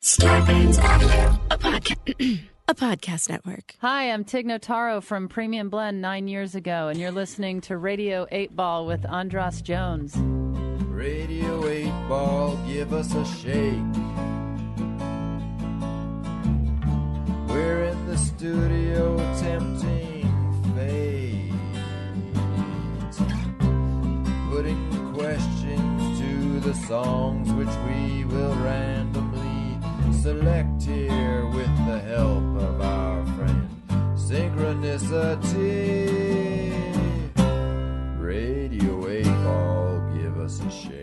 Starbands Audio, a podcast network. Hi, I'm Tig Notaro from Premium Blend 9 years ago, and you're listening to Radio 8 Ball with Andras Jones. Radio 8 Ball, give us a shake. We're in the studio tempting fate, putting questions to the songs which we will randomly select here with the help of our friend Synchronicity Radio 8 Ball, give us a shake.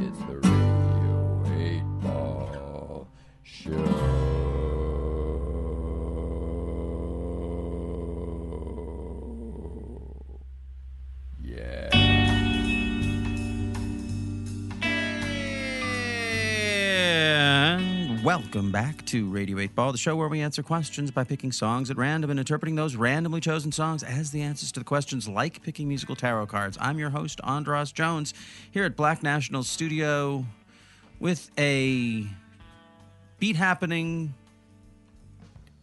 It's the Radio 8 Ball Show. Yeah. Welcome back to Radio 8 Ball, the show where we answer questions by picking songs at random and interpreting those randomly chosen songs as the answers to the questions, like picking musical tarot cards. I'm your host, Andras Jones, here at Black National Studio with a Beat Happening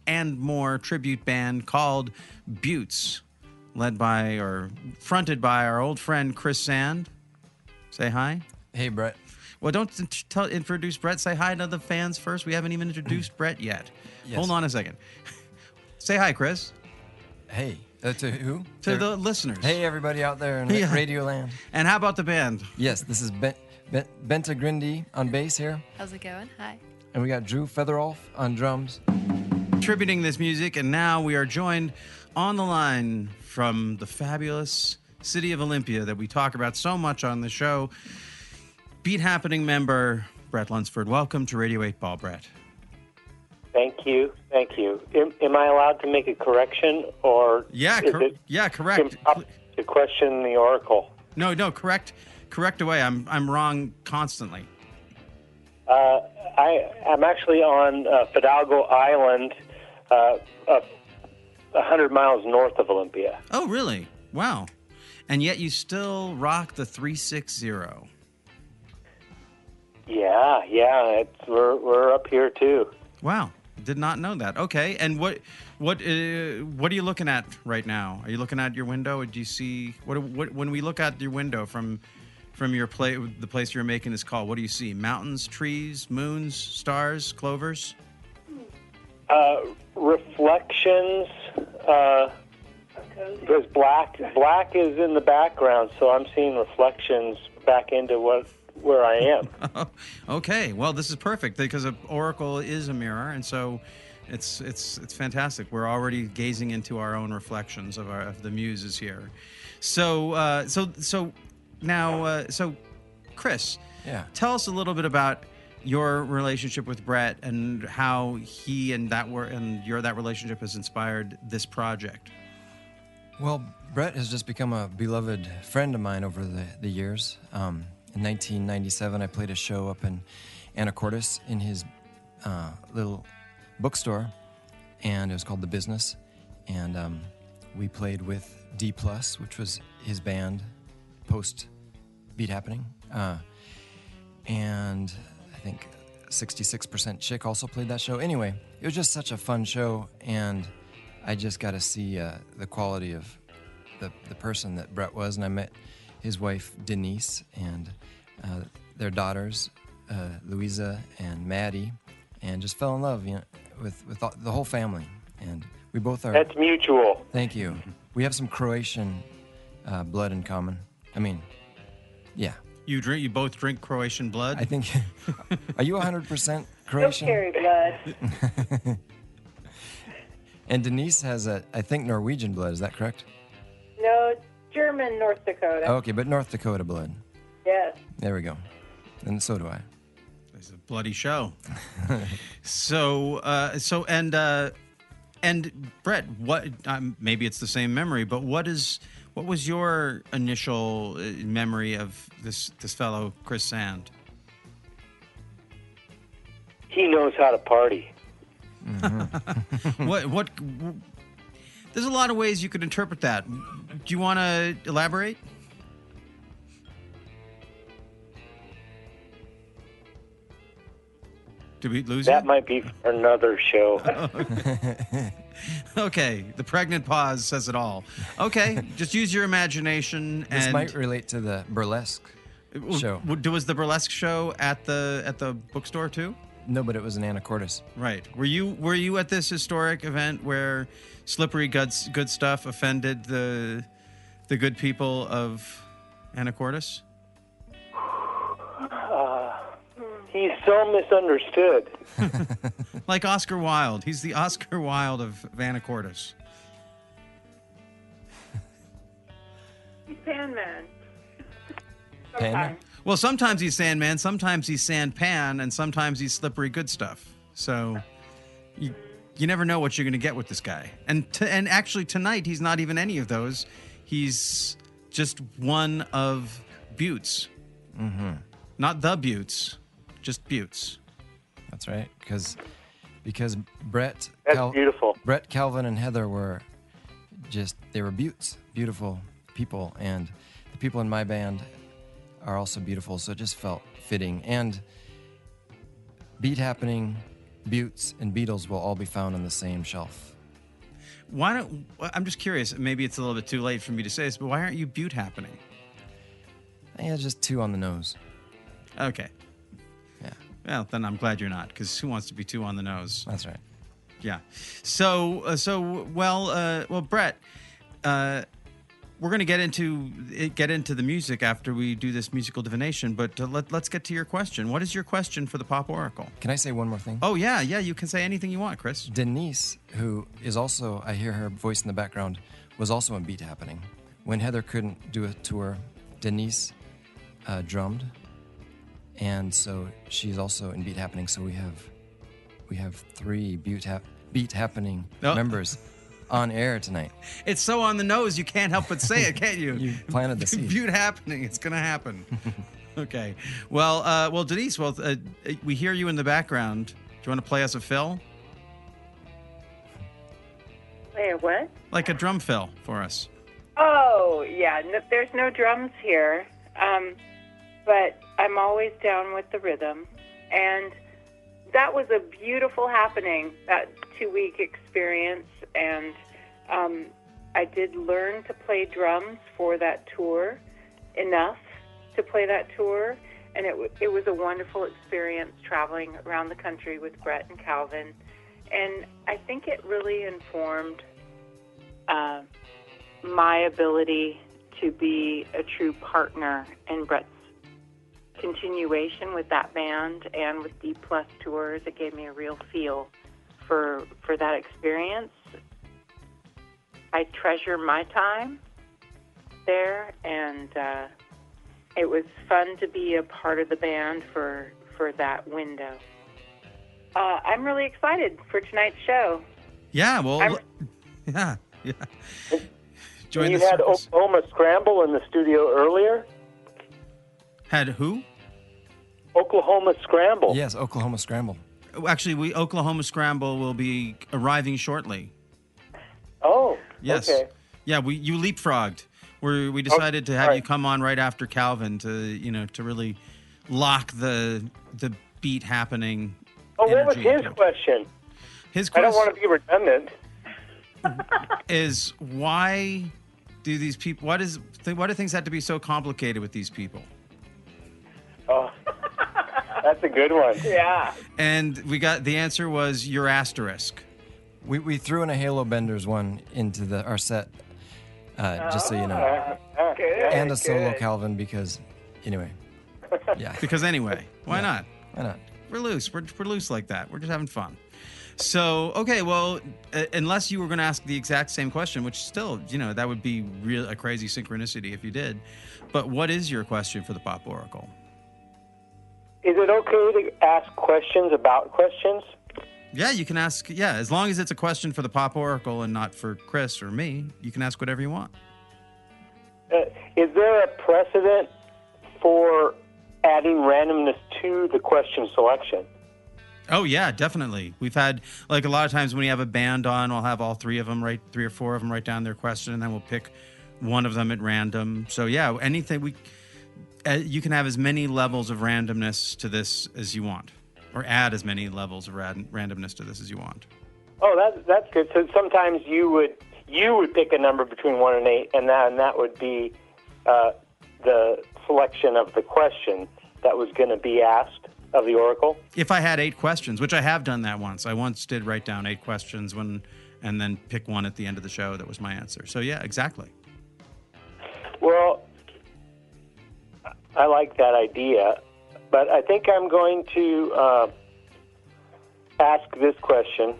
and more tribute band called Butes, led by or fronted by our old friend Chris Sand. Say hi. Hey, Brett. Well, don't introduce Brett. Say hi to the fans first. We haven't even introduced Brett yet. Yes. Hold on a second. Say hi, Chris. Hey. To who? To the listeners. Hey, everybody out there in Radio Land. And how about the band? Yes, this is Benta Grindy on bass here. How's it going? Hi. And we got Drew Featherolf on drums. Contributing this music, and now we are joined on the line from the fabulous city of Olympia that we talk about so much on the show. Beat Happening member, Brett Lunsford. Welcome to Radio 8 Ball, Brett. Thank you. Am I allowed to make a correction, or correct? To question the oracle. No, correct away. I'm wrong constantly. I'm actually on Fidalgo Island, 100 miles north of Olympia. Oh, really? Wow. And yet you still rock the 360. Yeah, we're up here too. Wow, did not know that. Okay, and what are you looking at right now? Are you looking out your window? Or do you see what when we look out your window from your the place you're making this call? What do you see? Mountains, trees, moons, stars, clovers? Reflections. There's black. Black is in the background, so I'm seeing reflections back into where I am. Okay, well, this is perfect because an oracle is a mirror, and so it's fantastic. We're already gazing into our own reflections of the muses here. So now, Chris, yeah, tell us a little bit about your relationship with Brett and how he and that relationship has inspired this project. Well, Brett has just become a beloved friend of mine over the years. In 1997, I played a show up in Anacortes in his little bookstore, and it was called The Business. And we played with D Plus, which was his band post Beat Happening. And I think 66% Chick also played that show. Anyway, it was just such a fun show, and I just got to see the quality of the person that Brett was, and I met his wife, Denise, and their daughters, Louisa and Maddie, and just fell in love, with the whole family. And we both are... That's mutual. Thank you. We have some Croatian blood in common. I mean, yeah. You both drink Croatian blood? I think... Are you 100% Croatian? Don't carry blood. And Denise has, Norwegian blood. Is that correct? No, German, North Dakota. Okay, but North Dakota blood. Yes. There we go. And so do I. It's a bloody show. So, Brett, what? Maybe it's the same memory, but what was your initial memory of this fellow, Chris Sand? He knows how to party. Mm-hmm. What? There's a lot of ways you could interpret that. Do you want to elaborate? to beat Louisa? That might be for another show. Okay, the pregnant pause says it all. Okay, just use your imagination. This might relate to the burlesque show. Was the burlesque show at the bookstore too? No, but it was in Anacortes. Right. Were you at this historic event where Slippery Guts Good Stuff offended the good people of Anacortes? He's so misunderstood. Like Oscar Wilde. He's the Oscar Wilde of Anacortes. He's Sandman. Sandman? Well, sometimes he's Sandman, sometimes he's Sandpan, and sometimes he's Slippery Good Stuff. So you never know what you're going to get with this guy. And actually, tonight, he's not even any of those. He's just one of Butes. Mm-hmm. Not the Butes. Just Butes. That's right, because Brett, beautiful. Brett, Calvin, and Heather were they were Butes, beautiful people, and the people in my band are also beautiful, so it just felt fitting. And Beat Happening, Butes, and Beatles will all be found on the same shelf. I'm just curious, maybe it's a little bit too late for me to say this, but why aren't you Beat Happening? Yeah, it's just two on the nose. Okay. Well, then I'm glad you're not, because who wants to be two on the nose? That's right. Yeah. So, Brett, we're going to get into the music after we do this musical divination, but let's get to your question. What is your question for the Pop Oracle? Can I say one more thing? Oh, yeah, you can say anything you want, Chris. Denise, who is also, I hear her voice in the background, was also in Beat Happening. When Heather couldn't do a tour, Denise drummed. And so she's also in Beat Happening. So we have three Beat Happening members on air tonight. It's so on the nose, you can't help but say it, can't you? You planted the seed. Beat Happening, it's going to happen. Okay. Well, Denise, we hear you in the background. Do you want to play us a fill? Play a what? Like a drum fill for us. Oh, yeah. No, there's no drums here. But I'm always down with the rhythm. And that was a beautiful happening, that 2-week experience. And I did learn to play drums for that tour, enough to play that tour. And it was a wonderful experience traveling around the country with Brett and Calvin. And I think it really informed my ability to be a true partner in Brett's continuation with that band and with D Plus tours. It gave me a real feel for that experience. I treasure my time there, and it was fun to be a part of the band for that window. I'm really excited for tonight's show. Yeah, well, yeah. You had Oklahoma Scramble in the studio earlier. Had who? Oklahoma Scramble. Yes, Oklahoma Scramble. Actually, Oklahoma Scramble will be arriving shortly. Oh, yes. Okay. Yeah, you leapfrogged. We decided to have you come on right after Calvin to really lock the Beat Happening. Oh, what was his question? His question. I don't want to be redundant. Is why do these people? Why do things have to be so complicated with these people? Oh, that's a good one. Yeah. And we got the answer was your asterisk. We threw in a Halo Benders one into our set, just so you know. Good, and a solo Calvin because, anyway. Yeah. Because anyway, why not? Why not? We're loose. We're loose like that. We're just having fun. So, okay, well, unless you were going to ask the exact same question, which still, that would be a crazy synchronicity if you did. But what is your question for the Pop Oracle? Is it okay to ask questions about questions? Yeah, you can ask. Yeah, as long as it's a question for the Pop Oracle and not for Chris or me, you can ask whatever you want. Is there a precedent for adding randomness to the question selection? Oh, yeah, definitely. We've had, a lot of times when you have a band on, we'll have all three or four of them write down their question, and then we'll pick one of them at random. So, yeah, anything you can have as many levels of randomness to this as you want. or add as many levels of randomness to this as you want. Oh, that's good. So sometimes you would pick a number between 1 and 8, and that would be the selection of the question that was going to be asked of the oracle. If I had 8 questions, which I have done that once. I once did write down 8 questions and then pick one at the end of the show that was my answer. So yeah, exactly. Well, I like that idea, but I think I'm going to ask this question.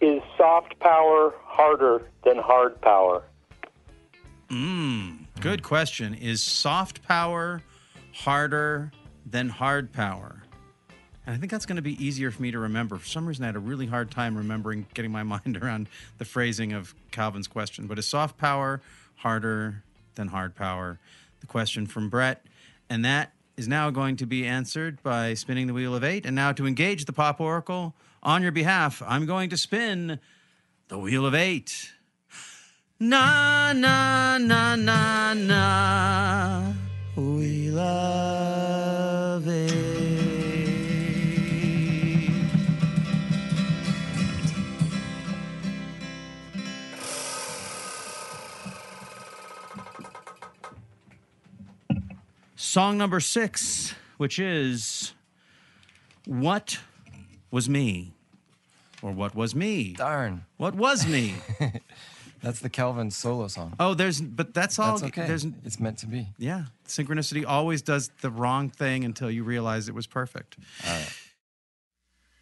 Is soft power harder than hard power? Good question. Is soft power harder than hard power? And I think that's going to be easier for me to remember. For some reason, I had a really hard time remembering, getting my mind around the phrasing of Calvin's question. But is soft power harder than hard power? The question from Brett. And that is now going to be answered by spinning the wheel of 8. And now to engage the Pop Oracle on your behalf, I'm going to spin the wheel of 8. Na, na, na, na, na. We love it. Song number 6, which is What Was Me? Or What Was Me? Darn. What Was Me? That's the Calvin solo song. Oh, but that's all. That's okay. It's meant to be. Yeah. Synchronicity always does the wrong thing until you realize it was perfect. All right.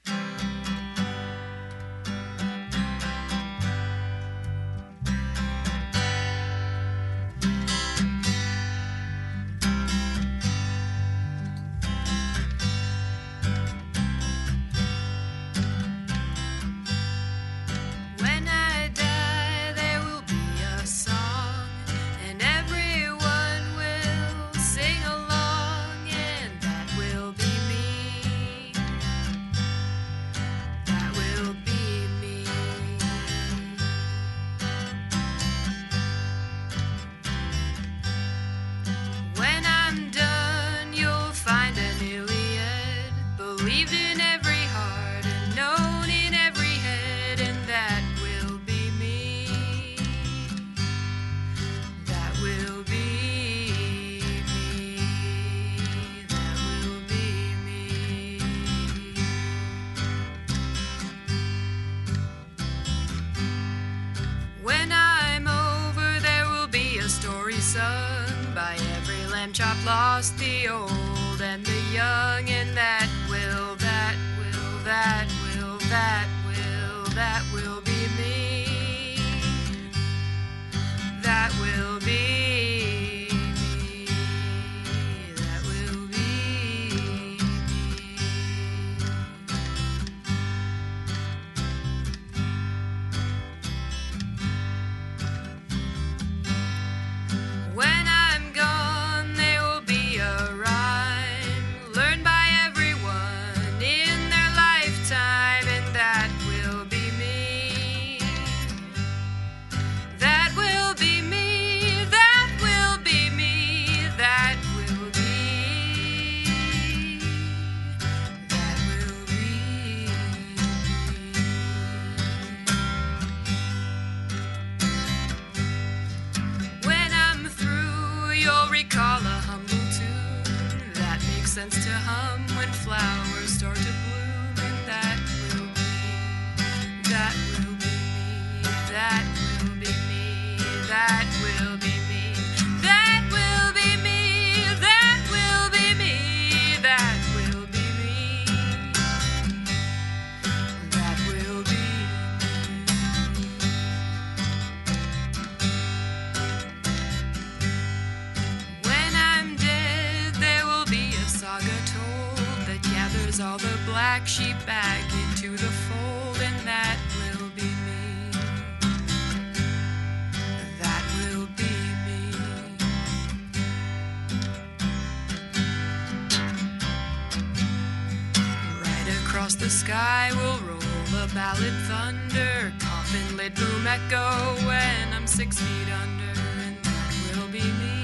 That will be me.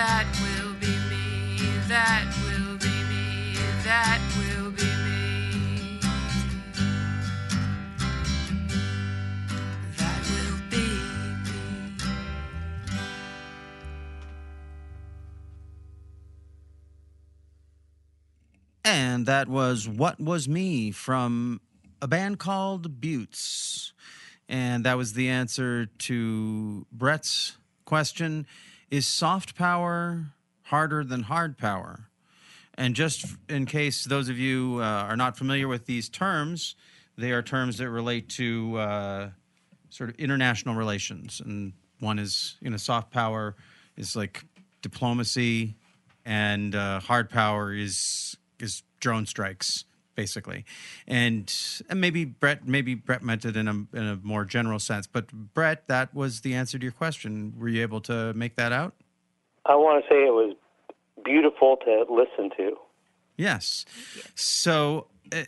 that will be me, that will be me, that will be me. That will be me. And that was What Was Me from a band called Butes. And that was the answer to Brett's question, is soft power harder than hard power? And just in case those of you are not familiar with these terms, they are terms that relate to sort of international relations. And one is, you know, soft power is like diplomacy, and hard power is drone strikes, basically. And maybe Brett meant it in a more general sense. But Brett, that was the answer to your question. Were you able to make that out? I want to say it was beautiful to listen to. Yes. So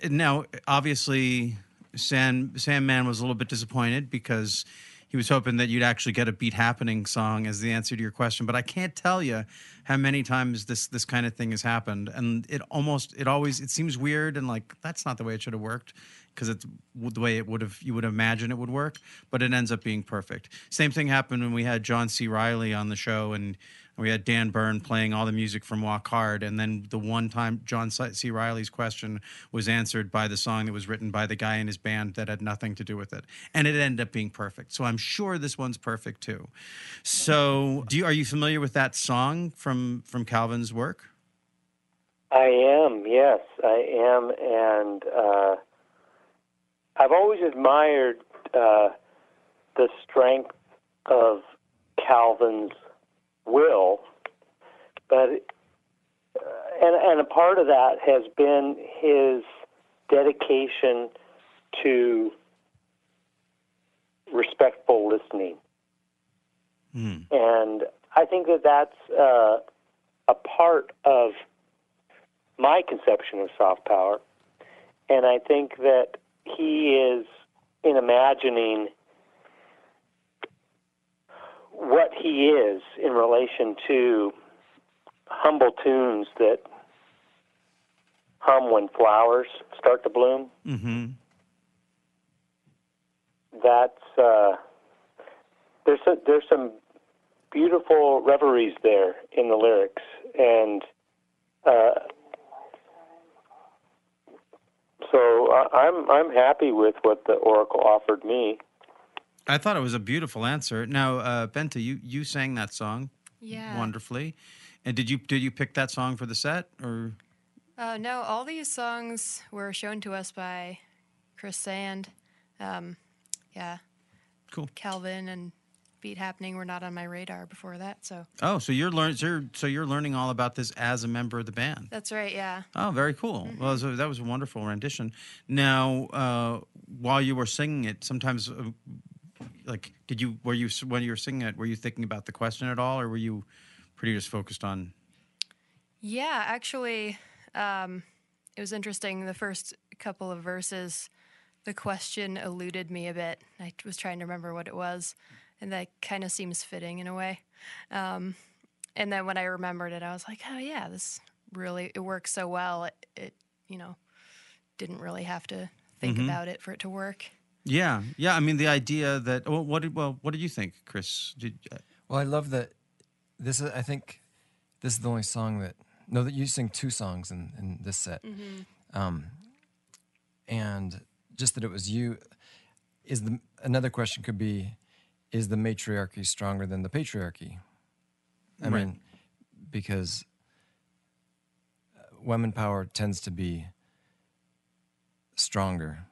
now, obviously, Sandman was a little bit disappointed because he was hoping that you'd actually get a Beat Happening song as the answer to your question. But I can't tell you how many times this kind of thing has happened. And it always seems weird and like, that's not the way it should have worked, because it's the way you would have imagined it would work, but it ends up being perfect. Same thing happened when we had John C. Reilly on the show, and we had Dan Byrne playing all the music from Walk Hard, and then the one time John C. Reilly's question was answered by the song that was written by the guy in his band that had nothing to do with it, and it ended up being perfect. So I'm sure this one's perfect too. So are you familiar with that song from Calvin's work? I am, yes. I am, and I've always admired the strength of Calvin's will, but and a part of that has been his dedication to respectful listening, and I think that that's a part of my conception of soft power, and I think that he is, in imagining what he is in relation to humble tunes that hum when flowers start to bloom. Mm-hmm. That's there's some beautiful reveries there in the lyrics, and so I'm happy with what the Oracle offered me. I thought it was a beautiful answer. Now, Benta, you sang that song, wonderfully, and did you pick that song for the set, or? No, all these songs were shown to us by Chris Sand. Cool. Calvin and Beat Happening were not on my radar before that, so. Oh, so you're learning all about this as a member of the band. That's right, yeah. Oh, very cool. Mm-hmm. Well, that was a wonderful rendition. Now, while you were singing it, sometimes. Like, when you were singing it, were you thinking about the question at all, or were you pretty just focused on? Yeah, actually, it was interesting. The first couple of verses, the question eluded me a bit. I was trying to remember what it was, and that kind of seems fitting in a way. And then when I remembered it, I was like, oh yeah, this really, it works so well. It you know, didn't really have to think about it for it to work. Yeah. I mean, the idea that. What did you think, Chris? Well, I love that. I think this is the only song that you sing two songs in this set, and just that it was you. Another question could be, is the matriarchy stronger than the patriarchy? I mean, because women power tends to be stronger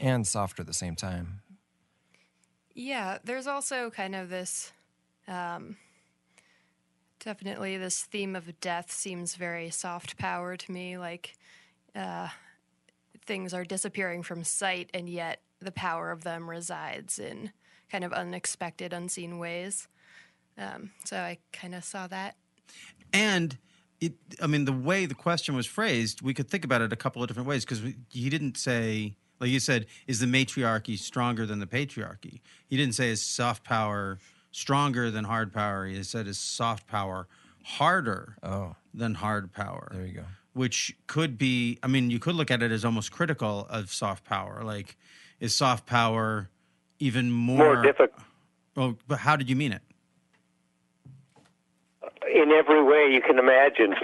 and softer at the same time. Yeah, there's also kind of this, definitely this theme of death seems very soft power to me, like things are disappearing from sight, and yet the power of them resides in kind of unexpected, unseen ways. So I kind of saw that. And the way the question was phrased, we could think about it a couple of different ways, because he didn't say, like you said, is the matriarchy stronger than the patriarchy? He didn't say is soft power stronger than hard power. He said is soft power harder than hard power. There you go. Which could be, I mean, you could look at it as almost critical of soft power. Like, is soft power even more difficult? Oh, but how did you mean it? In every way you can imagine.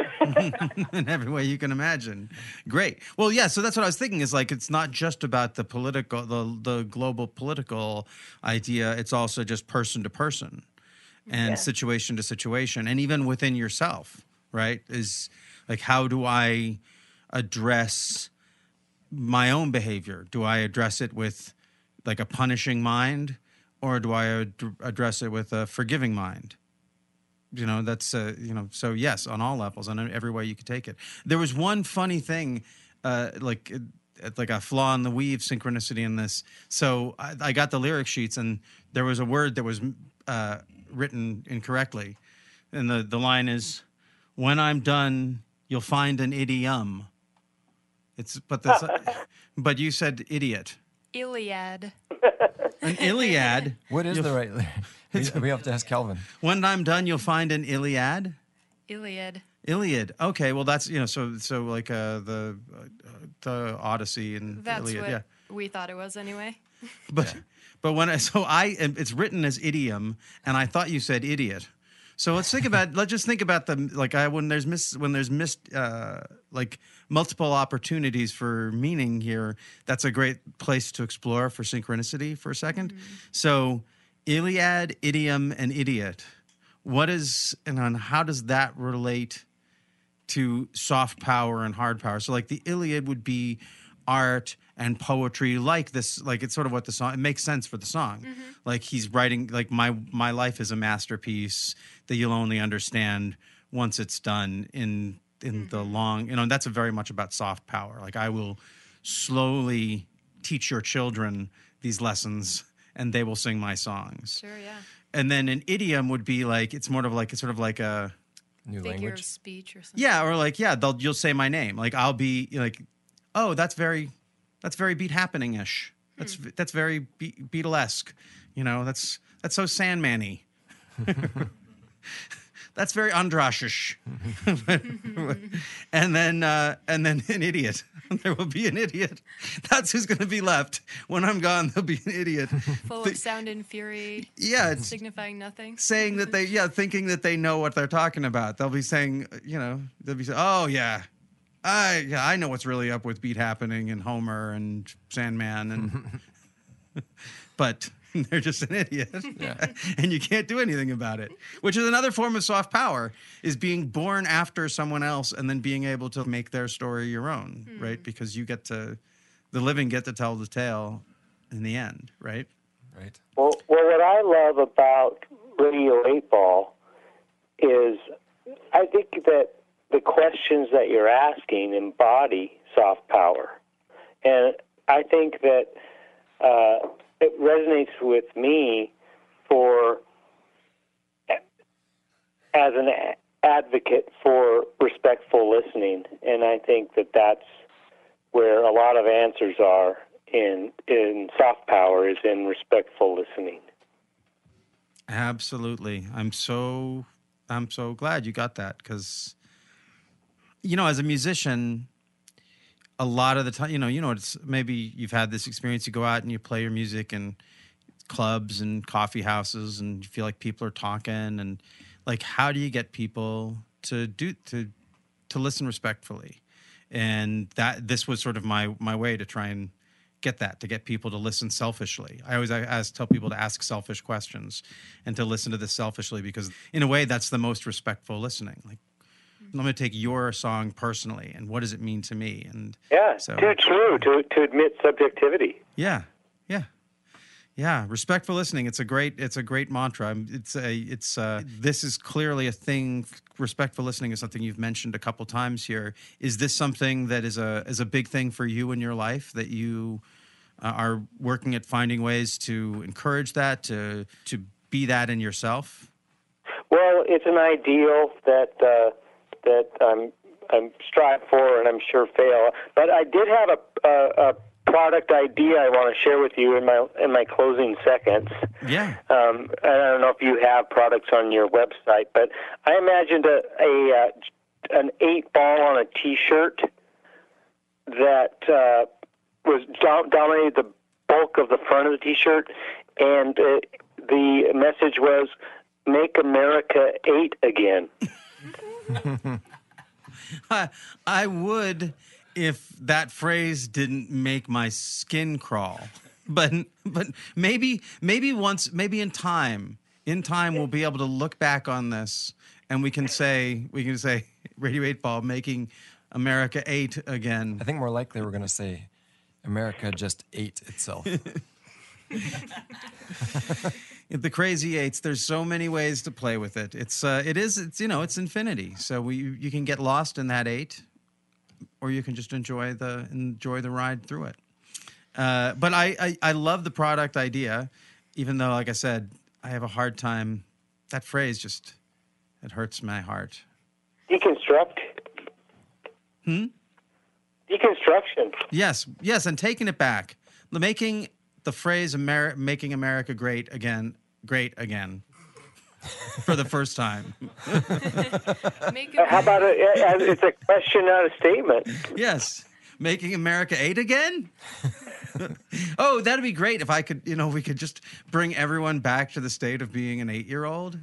In every way you can imagine. Great. Well, yeah, so that's what I was thinking, is like, it's not just about the political, the global political idea. It's also just person to person and situation to situation. And even within yourself, right? Is like, how do I address my own behavior? Do I address it with like a punishing mind, or do I address it with a forgiving mind? You know, that's, so yes, on all levels, on every way you could take it. There was one funny thing, like a flaw in the weave, synchronicity in this. So I got the lyric sheets, and there was a word that was written incorrectly. And the line is, when I'm done, you'll find an idiom. But you said idiot. Iliad. An Iliad. What is the right lyric? We have to ask Calvin. When I'm done, you'll find an Iliad. Iliad. Okay, well that's so like the Odyssey and that's Iliad. That's what we thought it was anyway. But it's written as idiom, and I thought you said idiot. So let's just think about the, like, when there's multiple opportunities for meaning here, that's a great place to explore for synchronicity for a second. Mm-hmm. So Iliad, idiom, and idiot. What is, and how does that relate to soft power and hard power? So like the Iliad would be art and poetry, like this, like it's sort of what the song, it makes sense for the song. Mm-hmm. Like he's writing, like my life is a masterpiece that you'll only understand once it's done in mm-hmm. the long, that's very much about soft power. Like I will slowly teach your children these lessons and they will sing my songs. Sure, yeah. And then an idiom would be like, it's sort of like a new language of speech or something. Yeah. Or like, yeah, you'll say my name. Like I'll be like, oh, that's very Beat Happening-ish. That's very Beatlesque. That's so Sandman-y. That's very Andras-ish. and then an idiot. There will be an idiot. That's who's going to be left. When I'm gone, there'll be an idiot. Full of sound and fury. Yeah, it's signifying nothing. Saying that they, thinking that they know what they're talking about. They'll be saying, oh yeah. I know what's really up with Beat Happening and Homer and Sandman, and but they're just an idiot, and you can't do anything about it, which is another form of soft power, is being born after someone else and then being able to make their story your own, right? Because you get to, the living get to tell the tale in the end, right? Right. Well, what I love about Radio 8 Ball is I think that the questions that you're asking embody soft power. And I think that it resonates with me as an advocate for respectful listening. And I think that that's where a lot of answers are in soft power, is in respectful listening. Absolutely. I'm so glad you got that, because as a musician, a lot of the time, it's, maybe you've had this experience, you go out and you play your music in clubs and coffee houses and you feel like people are talking, and like, how do you get people to listen respectfully? And that this was sort of my way to try and get that, to get people to listen selfishly. I always tell people to ask selfish questions and to listen to this selfishly, because in a way that's the most respectful listening. Like, I'm going to take your song personally, and what does it mean to me? And too true to admit subjectivity. Yeah. Respectful listening. It's a great mantra. This is clearly a thing. Respectful listening is something you've mentioned a couple times here. Is this something that is a big thing for you in your life, that you are working at finding ways to encourage that, to be that in yourself? Well, it's an ideal that I'm strive for, and I'm sure fail. But I did have a product idea I want to share with you in my closing seconds. Yeah. And I don't know if you have products on your website, but I imagined an 8-ball on a T-shirt that dominated the bulk of the front of the T-shirt, and the message was, "Make America 8 again." I would, if that phrase didn't make my skin crawl, but maybe in time we'll be able to look back on this and we can say Radio 8 Ball making America 8 again. I think more likely we're going to say America just ate itself. The crazy eights. There's so many ways to play with it. It's infinity. So you can get lost in that 8, or you can just enjoy the ride through it. But I love the product idea, even though, like I said, I have a hard time. That phrase it hurts my heart. Deconstruct. Deconstruction. Yes, and taking it back, making. The phrase "making America great again," for the first time. How about it's a question, not a statement? Yes, making America 8 again. Oh, that'd be great if I could. We could just bring everyone back to the state of being an 8-year-old.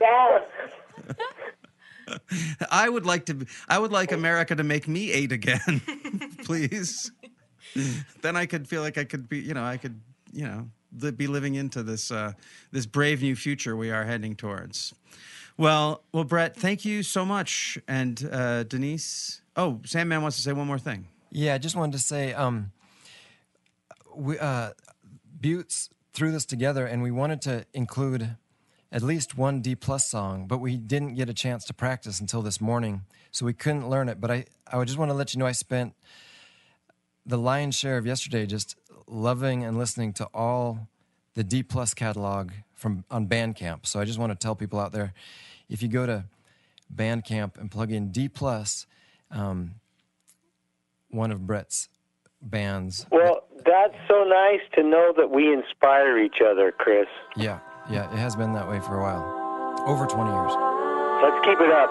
Yes. I would like America to make me 8 again, please. Then I could feel like I could be, be living into this this brave new future we are heading towards. Well, Brett, thank you so much, and Denise. Oh, Sandman wants to say one more thing. Yeah, I just wanted to say, we Butes threw this together, and we wanted to include at least one D Plus song, but we didn't get a chance to practice until this morning, so we couldn't learn it. But I just want to let you know I spent the lion's share of yesterday just loving and listening to all the D Plus catalog on Bandcamp. So I just want to tell people out there, if you go to Bandcamp and plug in D Plus, one of Brett's bands. Well, that's so nice to know that we inspire each other, Chris. Yeah, it has been that way for a while. Over 20 years. Let's keep it up.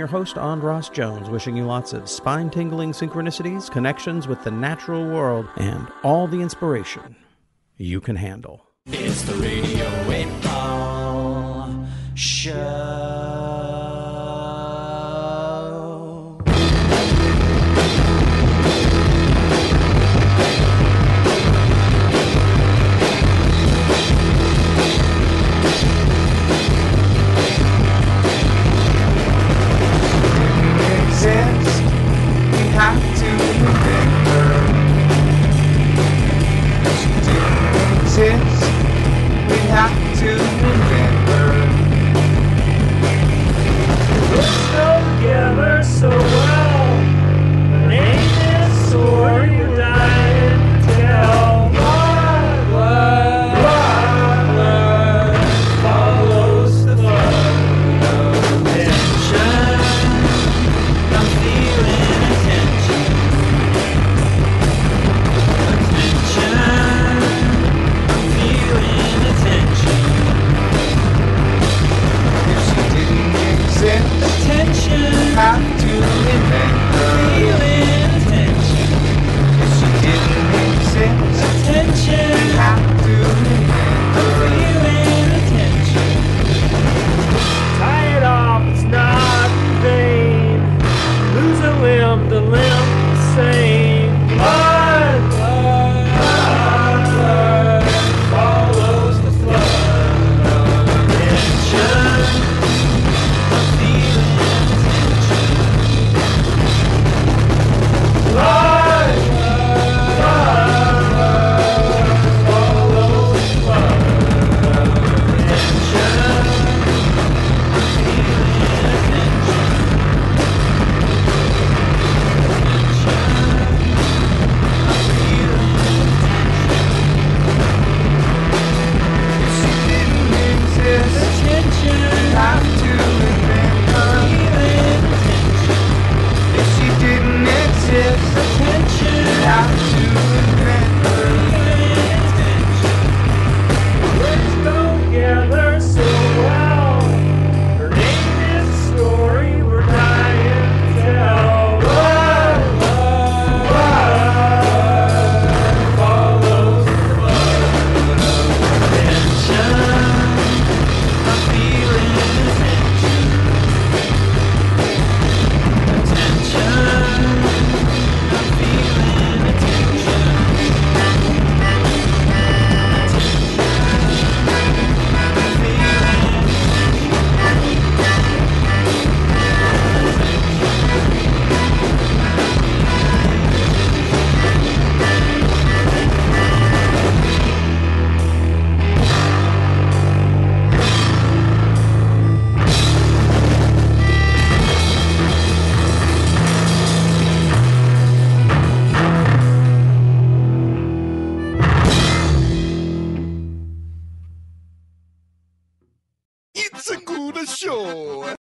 your host, Andras Jones, wishing you lots of spine-tingling synchronicities, connections with the natural world, and all the inspiration you can handle. It's the Radio 8 Ball Show.